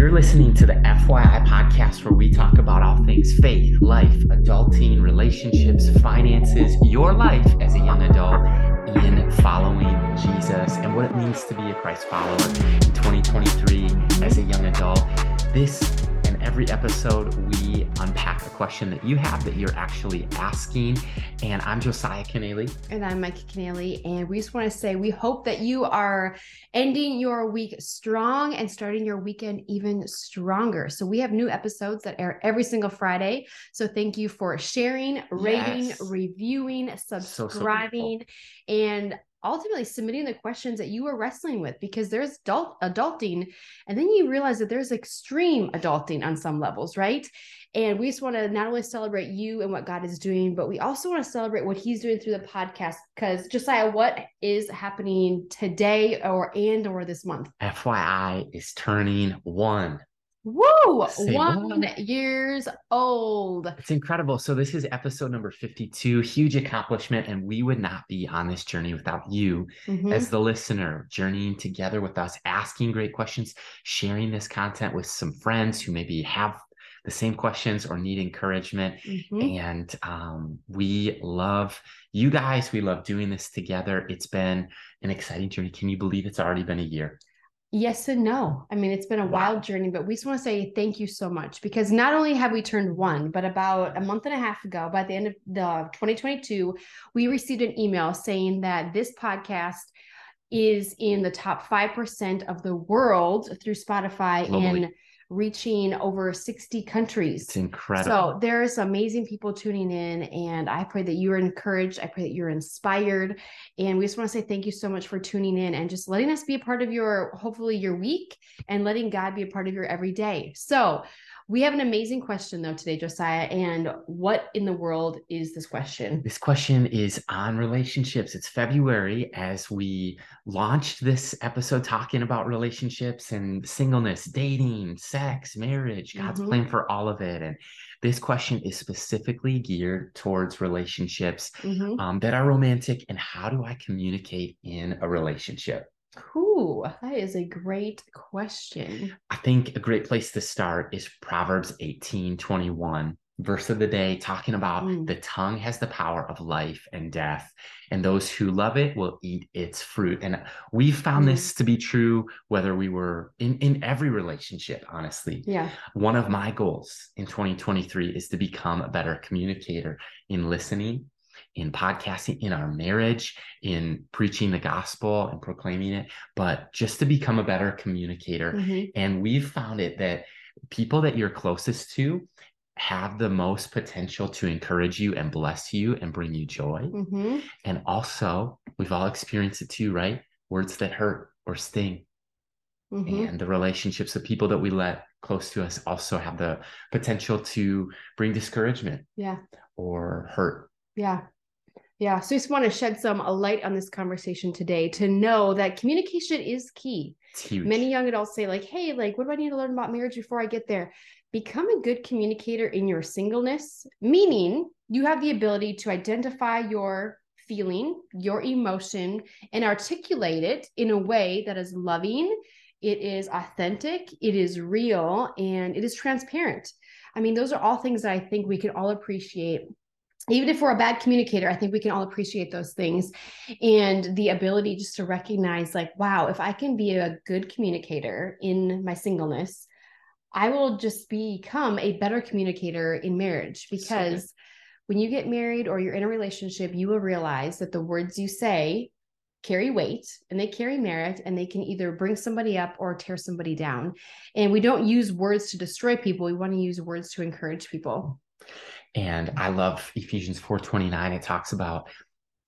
You're listening to the FYI podcast, where we talk about all things faith, life, adulting, relationships, finances, your life as a young adult in following Jesus, and what it means to be a Christ follower in 2023 as a young adult. This and every episode, we unpack a question that you have that you're actually asking. And I'm Josiah Keneally. And I'm Micah Keneally. And we just want to say, we hope that you are ending your week strong and starting your weekend even stronger. So we have new episodes that air every single Friday. So thank you for sharing, rating, reviewing, subscribing, and ultimately submitting the questions that you were wrestling with, because there's adulting, and then you realize that there's extreme adulting on some levels, right? And we just want to not only celebrate you and what God is doing, but we also want to celebrate what he's doing through the podcast. Because Josiah, what is happening today or this month? FYI is turning 1. Woo! 1 year old. It's incredible. So this is episode number 52, huge accomplishment. And we would not be on this journey without you as the listener, journeying together with us, asking great questions, sharing this content with some friends who maybe have the same questions or need encouragement. And we love you guys. We love doing this together. It's been an exciting journey. Can you believe it's already been a year? Yes and no. I mean, it's been a wild journey, but we just want to say thank you so much, because not only have we turned 1, but about a month and a half ago, by the end of 2022, we received an email saying that this podcast is in the top 5% of the world through Spotify and reaching over 60 countries. It's incredible. So there's amazing people tuning in, and I pray that you are encouraged. I pray that you're inspired. And we just want to say thank you so much for tuning in and just letting us be a part of your, hopefully your week, and letting God be a part of your every day. So we have an amazing question though today, Josiah. And what in the world is this question? This question is on relationships. It's February, as we launched this episode talking about relationships and singleness, dating, sex, marriage, God's plan for all of it. And this question is specifically geared towards relationships that are romantic, and how do I communicate in a relationship? Ooh, that is a great question. I think a great place to start is Proverbs 18:21, verse of the day, talking about the tongue has the power of life and death, and those who love it will eat its fruit. And we found this to be true, whether we were in every relationship, honestly. Yeah. One of my goals in 2023 is to become a better communicator in listening, in podcasting, in our marriage, in preaching the gospel and proclaiming it, but just to become a better communicator. And we've found it that people that you're closest to have the most potential to encourage you and bless you and bring you joy. And also, we've all experienced it too, right? Words that hurt or sting. And the relationships of people that we let close to us also have the potential to bring discouragement or hurt. Yeah. So I just want to shed some light on this conversation today, to know that communication is key. It's huge. Many young adults say, like, hey, like, what do I need to learn about marriage before I get there? Become a good communicator in your singleness, meaning you have the ability to identify your feeling, your emotion, and articulate it in a way that is loving. It is authentic, it is real, and it is transparent. I mean, those are all things that I think we can all appreciate. Even if we're a bad communicator, I think we can all appreciate those things, and the ability just to recognize, like, wow, if I can be a good communicator in my singleness, I will just become a better communicator in marriage. Because when you get married or you're in a relationship, you will realize that the words you say carry weight, and they carry merit, and they can either bring somebody up or tear somebody down. And we don't use words to destroy people. We want to use words to encourage people. And I love Ephesians 4:29. It talks about,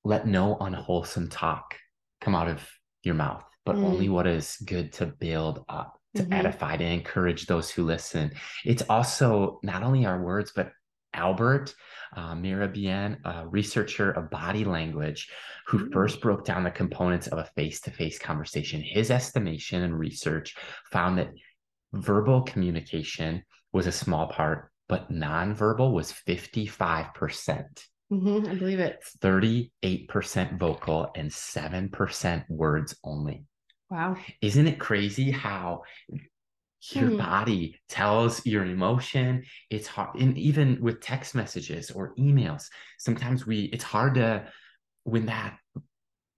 let no unwholesome talk come out of your mouth, but only what is good to build up, to edify, to encourage those who listen. It's also not only our words, but Albert Mirabian, a researcher of body language, who first broke down the components of a face-to-face conversation. His estimation and research found that verbal communication was a small part, but nonverbal was 55%. I believe it. 38% vocal and 7% words only. Wow. Isn't it crazy how Your body tells your emotion. It's hard. And even with text messages or emails, sometimes it's hard to, when that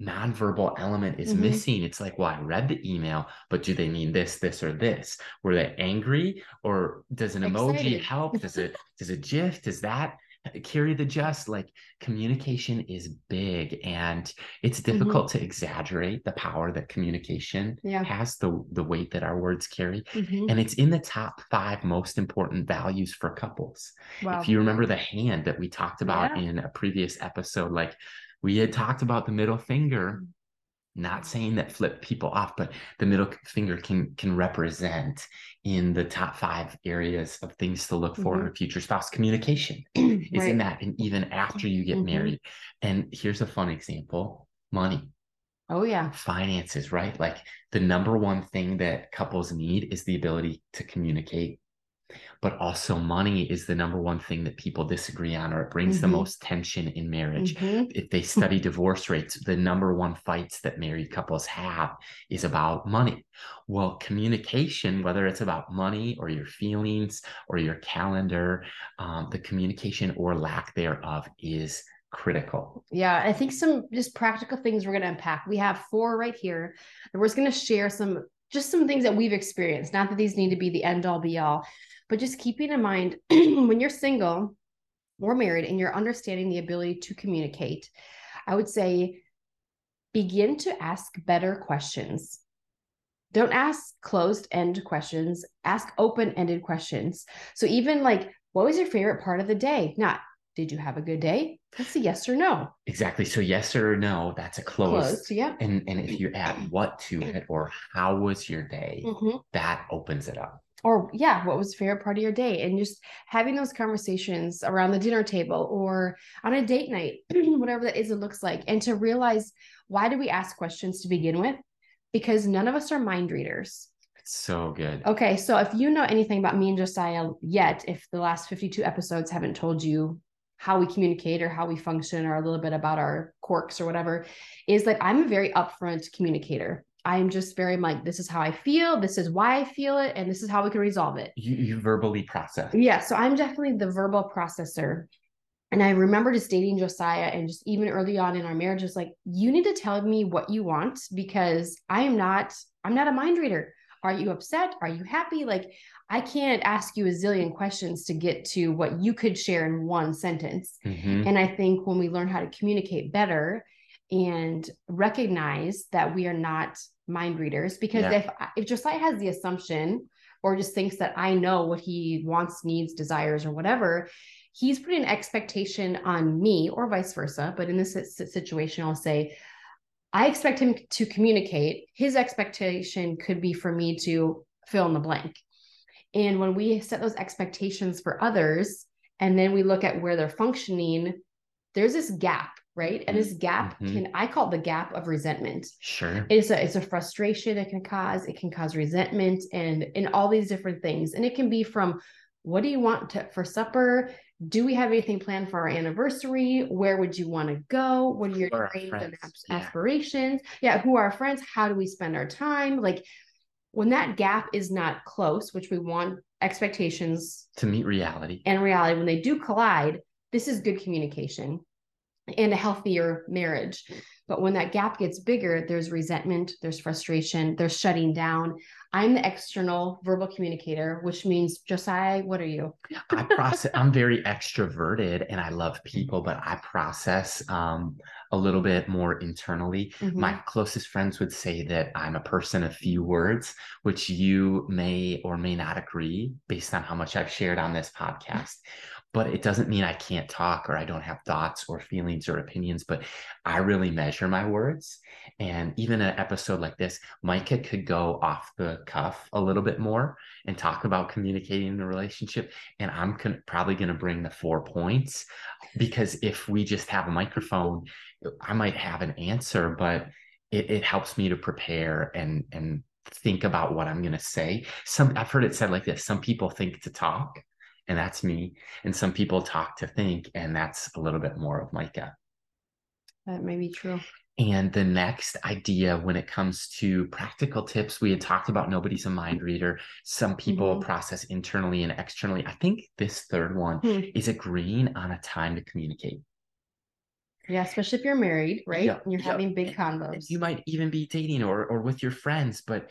nonverbal element is missing, it's like, well, I read the email, but do they mean this, this, or this? Were they angry? Or does an emoji help? Does a GIF, does that carry the just? Like, communication is big, and it's difficult to exaggerate the power that communication has, the weight that our words carry. And it's in the top 5 most important values for couples. Wow. If you remember the hand that we talked about in a previous episode, like, we had talked about the middle finger, not saying that flip people off, but the middle finger can represent in the top 5 areas of things to look for in a future spouse. Communication is in that. And even after you get married. And here's a fun example: money. Oh yeah. Finances, right? Like, the number one thing that couples need is the ability to communicate, but also money is the number one thing that people disagree on, or it brings the most tension in marriage. If they study divorce rates, the number one fights that married couples have is about money. Well, communication, whether it's about money or your feelings or your calendar, the communication or lack thereof is critical. Yeah. I think some just practical things we're going to unpack. We have 4 right here, and we're just going to share some things that we've experienced. Not that these need to be the end all be all, but just keeping in mind when you're single or married and you're understanding the ability to communicate, I would say begin to ask better questions. Don't ask closed-end questions, ask open-ended questions. So even like, what was your favorite part of the day? Not, did you have a good day? That's a yes or no. Exactly. So yes or no, that's a close. Yeah. And if you add what to it, or how was your day, that opens it up. Or yeah, what was the favorite part of your day? And just having those conversations around the dinner table or on a date night, whatever that is, it looks like. And to realize, why do we ask questions to begin with? Because none of us are mind readers. So good. Okay. So if you know anything about me and Josiah yet, if the last 52 episodes haven't told you how we communicate or how we function or a little bit about our quirks or whatever, is like, I'm a very upfront communicator. I'm just very like, this is how I feel, this is why I feel it, and this is how we can resolve it. You verbally process. Yeah. So I'm definitely the verbal processor. And I remember just dating Josiah, and just even early on in our marriage, was like, you need to tell me what you want, because I'm not a mind reader. Are you upset? Are you happy? Like, I can't ask you a zillion questions to get to what you could share in one sentence. And I think when we learn how to communicate better and recognize that we are not mind readers, because if Josiah has the assumption or just thinks that I know what he wants, needs, desires, or whatever, he's putting an expectation on me, or vice versa. But in this situation, I'll say, I expect him to communicate. His expectation could be for me to fill in the blank. And when we set those expectations for others, and then we look at where they're functioning, there's this gap, right? And this gap I call it the gap of resentment. Sure. It's a frustration it can cause. It can cause resentment and all these different things. And it can be from, what do you want for supper? Do we have anything planned for our anniversary? Where would you want to go? What are your dreams and aspirations? Yeah. Who are our friends? How do we spend our time? Like, when that gap is not close, which we want expectations to meet reality, and reality, when they do collide, this is good communication and a healthier marriage. But when that gap gets bigger, there's resentment, there's frustration, there's shutting down. I'm the external verbal communicator, which means, Josiah, what are you? I'm very extroverted, and I love people, but I process a little bit more internally. My closest friends would say that I'm a person of few words, which you may or may not agree based on how much I've shared on this podcast. But it doesn't mean I can't talk, or I don't have thoughts or feelings or opinions, but I really measure my words. And even an episode like this, Micah could go off the cuff a little bit more and talk about communicating in a relationship. And I'm probably going to bring the 4 points, because if we just have a microphone, I might have an answer, but it helps me to prepare and think about what I'm going to say. I've heard it said like this: some people think to talk, and that's me. And some people talk to think, and that's a little bit more of Micah. That may be true. And the next idea, when it comes to practical tips, we had talked about nobody's a mind reader. Some people process internally and externally. I think this third one is agreeing on a time to communicate. Yeah, especially if you're married, right? Yep, and you're having big convos. You might even be dating or with your friends, but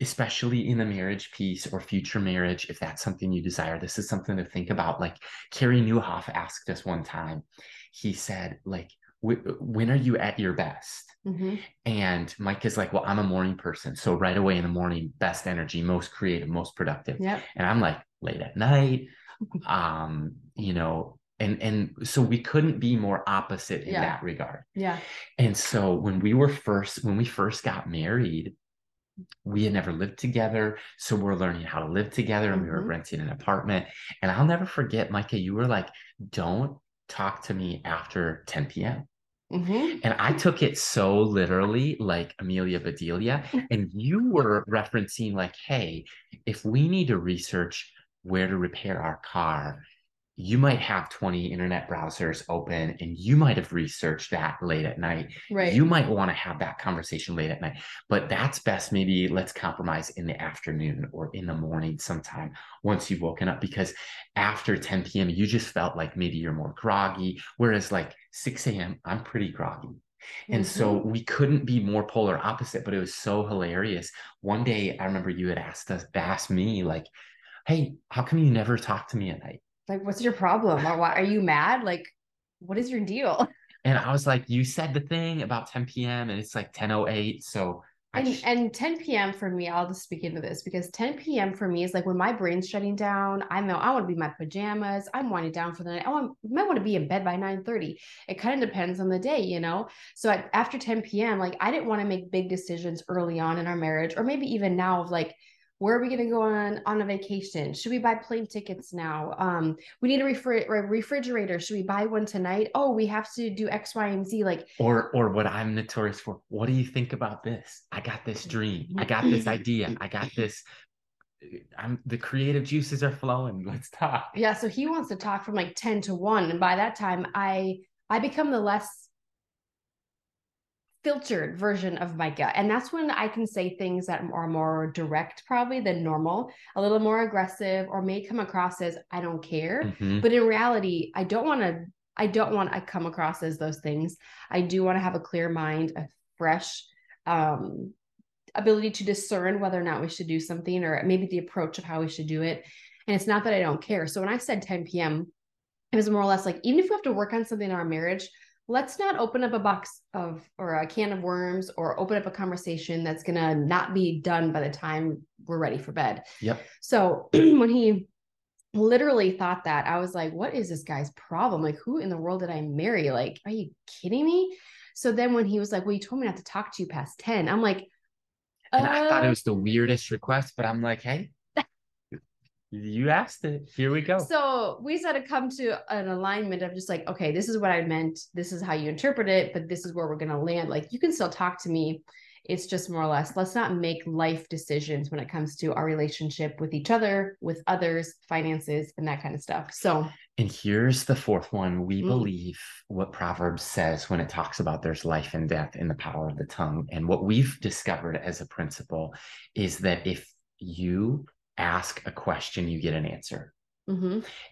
especially in the marriage piece or future marriage, if that's something you desire, this is something to think about. Like Carrie Newhoff asked us one time, he said, like, when are you at your best? And Mike is like, well, I'm a morning person. So right away in the morning, best energy, most creative, most productive. And I'm like late at night, you know, and so we couldn't be more opposite in that regard. And so when we first got married, we had never lived together. So we're learning how to live together, and we were renting an apartment. And I'll never forget, Micah, you were like, don't talk to me after 10 p.m. And I took it so literally, like Amelia Bedelia, and you were referencing like, hey, if we need to research where to repair our car, you might have 20 internet browsers open and you might have researched that late at night. You might want to have that conversation late at night, but that's best. Maybe let's compromise in the afternoon or in the morning sometime once you've woken up, because after 10 p.m., you just felt like maybe you're more groggy, whereas like 6 a.m., I'm pretty groggy. And so we couldn't be more polar opposite, but it was so hilarious. One day, I remember you had asked me like, hey, how come you never talk to me at night? Like, what's your problem? Or why are you mad? Like, what is your deal? And I was like, you said the thing about 10 p.m. and it's like 10:08. So and 10 p.m. for me, I'll just speak into this, because 10 p.m. for me is like when my brain's shutting down. I know I want to be in my pajamas. I'm winding down for the night. I might want to be in bed by 9:30. It kind of depends on the day, you know? So after 10 p.m., like I didn't want to make big decisions early on in our marriage, or maybe even now, of like, where are we going to go on a vacation? Should we buy plane tickets now? We need a refrigerator. Should we buy one tonight? Oh, we have to do X, Y, and Z. Like, or what I'm notorious for. What do you think about this? I got this dream. I got this idea. I got this. The creative juices are flowing. Let's talk. Yeah. So he wants to talk from like 10 to 1. And by that time, I become the less filtered version of Micah. And that's when I can say things that are more direct probably than normal, a little more aggressive, or may come across as I don't care. But in reality, I come across as those things. I do want to have a clear mind, a fresh ability to discern whether or not we should do something, or maybe the approach of how we should do it. And it's not that I don't care. So when I said 10 p.m., it was more or less like, even if we have to work on something in our marriage, let's not open up a box of, or a can of worms, or open up a conversation that's going to not be done by the time we're ready for bed. So when he literally thought that, I was like, what is this guy's problem? Like, who in the world did I marry? Like, are you kidding me? So then when he was like, well, you told me not to talk to you past 10. I'm like, and I thought it was the weirdest request, but I'm like, hey, you asked it. Here we go. So we sort of come to an alignment of just like, okay, this is what I meant. This is how you interpret it, but this is where we're going to land. Like, you can still talk to me. It's just more or less, let's not make life decisions when it comes to our relationship with each other, with others, finances, and that kind of stuff. So, and here's the fourth one. We believe what Proverbs says when it talks about there's life and death in the power of the tongue. And what we've discovered as a principle is that if you ask a question, you get an answer.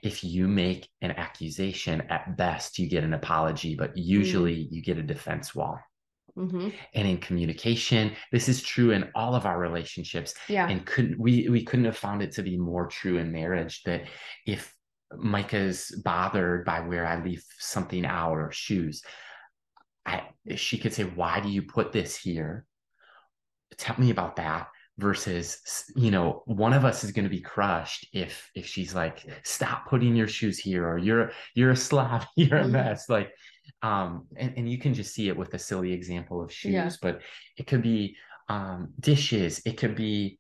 If you make an accusation, at best you get an apology, but usually you get a defense wall. And in communication, this is true in all of our relationships. And we couldn't have found it to be more true in marriage, that if Micah's bothered by where I leave something out or shoes, she could say, why do you put this here? Tell me about that. Versus, you know, one of us is going to be crushed if she's like, stop putting your shoes here, or you're a slob, you're a mess. Like, and you can just see it with a silly example of shoes, but it could be dishes. It could be,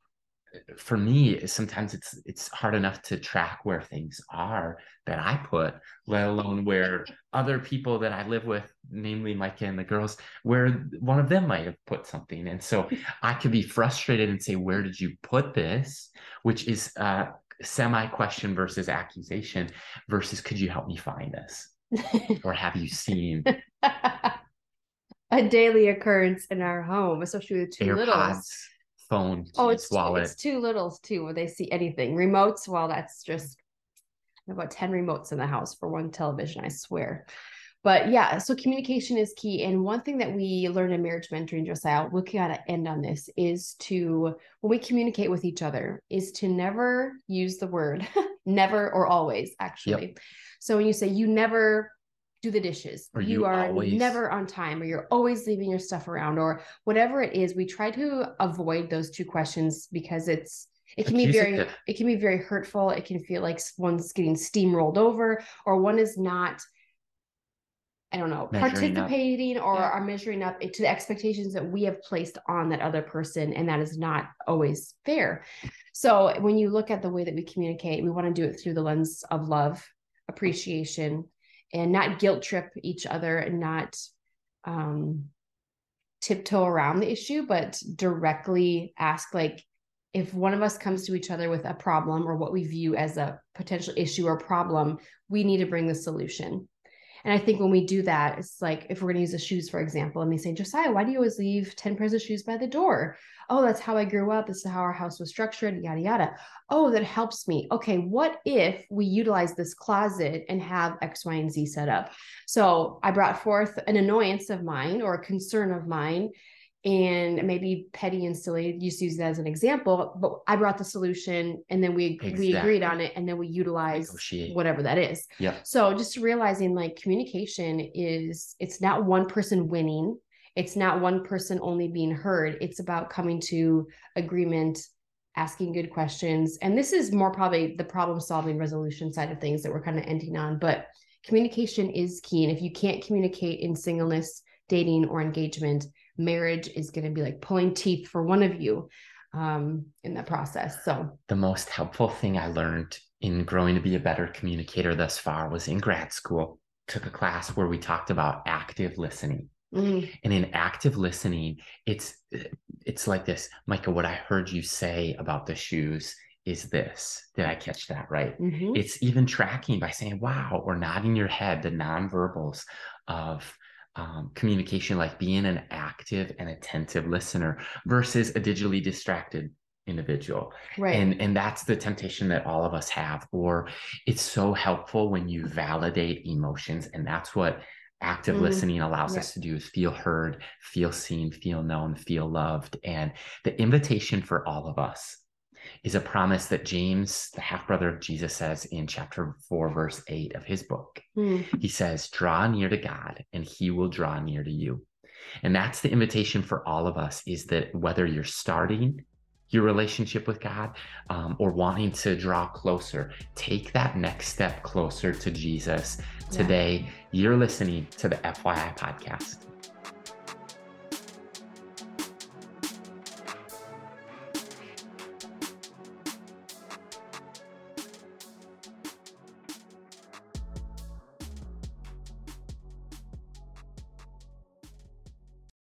for me, sometimes it's hard enough to track where things are that I put, let alone where other people that I live with, namely Micah and the girls, where one of them might have put something. And so I could be frustrated and say, where did you put this? Which is semi-question versus accusation versus, could you help me find this? Or have you seen? a daily occurrence in our home, especially with two AirPods, littles. Phone, oh, it's wallet. It's two littles too, where they see anything. Remotes, well, that's just about 10 remotes in the house for one television, I swear. But yeah, so communication is key. And one thing that we learned in marriage mentoring, Josiah, we gotta end on this, is to, when we communicate with each other, is to never use the word never or always, actually. Yep. So when you say you never do the dishes, or you are always never on time, or you're always leaving your stuff around, or whatever it is, we try to avoid those two questions because it can be very hurtful. It can feel like one's getting steamrolled over, or one is not, I don't know, participating or are measuring up to the expectations that we have placed on that other person. And that is not always fair. So when you look at the way that we communicate, we want to do it through the lens of love, appreciation, and not guilt trip each other, and not tiptoe around the issue, but directly ask, like, if one of us comes to each other with a problem or what we view as a potential issue or problem, we need to bring the solution. And I think when we do that, it's like, if we're going to use the shoes, for example, and they say, Josiah, why do you always leave 10 pairs of shoes by the door? Oh, that's how I grew up. This is how our house was structured, yada, yada. Oh, that helps me. Okay, what if we utilize this closet and have X, Y, and Z set up? So I brought forth an annoyance of mine or a concern of mine, and maybe petty and silly, just use that as an example, but I brought the solution, and then we agreed on it, and then we utilized whatever that is. Yeah. So just realizing, like, communication is, it's not one person winning. It's not one person only being heard. It's about coming to agreement, asking good questions. And this is more probably the problem solving resolution side of things that we're kind of ending on, but communication is key. And if you can't communicate in singleness, dating, or engagement, marriage is going to be like pulling teeth for one of you in that process. So the most helpful thing I learned in growing to be a better communicator thus far was in grad school. Took a class where we talked about active listening. Mm. And in active listening, it's like this, Micah, what I heard you say about the shoes is this. Did I catch that right? Mm-hmm. It's even tracking by saying, wow, or nodding your head, the nonverbals of communication, like being an active and attentive listener versus a digitally distracted individual. Right. And that's the temptation that all of us have, or it's so helpful when you validate emotions. And that's what active listening allows us to do, is feel heard, feel seen, feel known, feel loved. And the invitation for all of us is a promise that James, the half-brother of Jesus, says in chapter 4, verse 8 of his book. Mm. He says, draw near to God and he will draw near to you. And that's the invitation for all of us, is that whether you're starting your relationship with God or wanting to draw closer, take that next step closer to Jesus. Today, you're listening to the FYI podcast.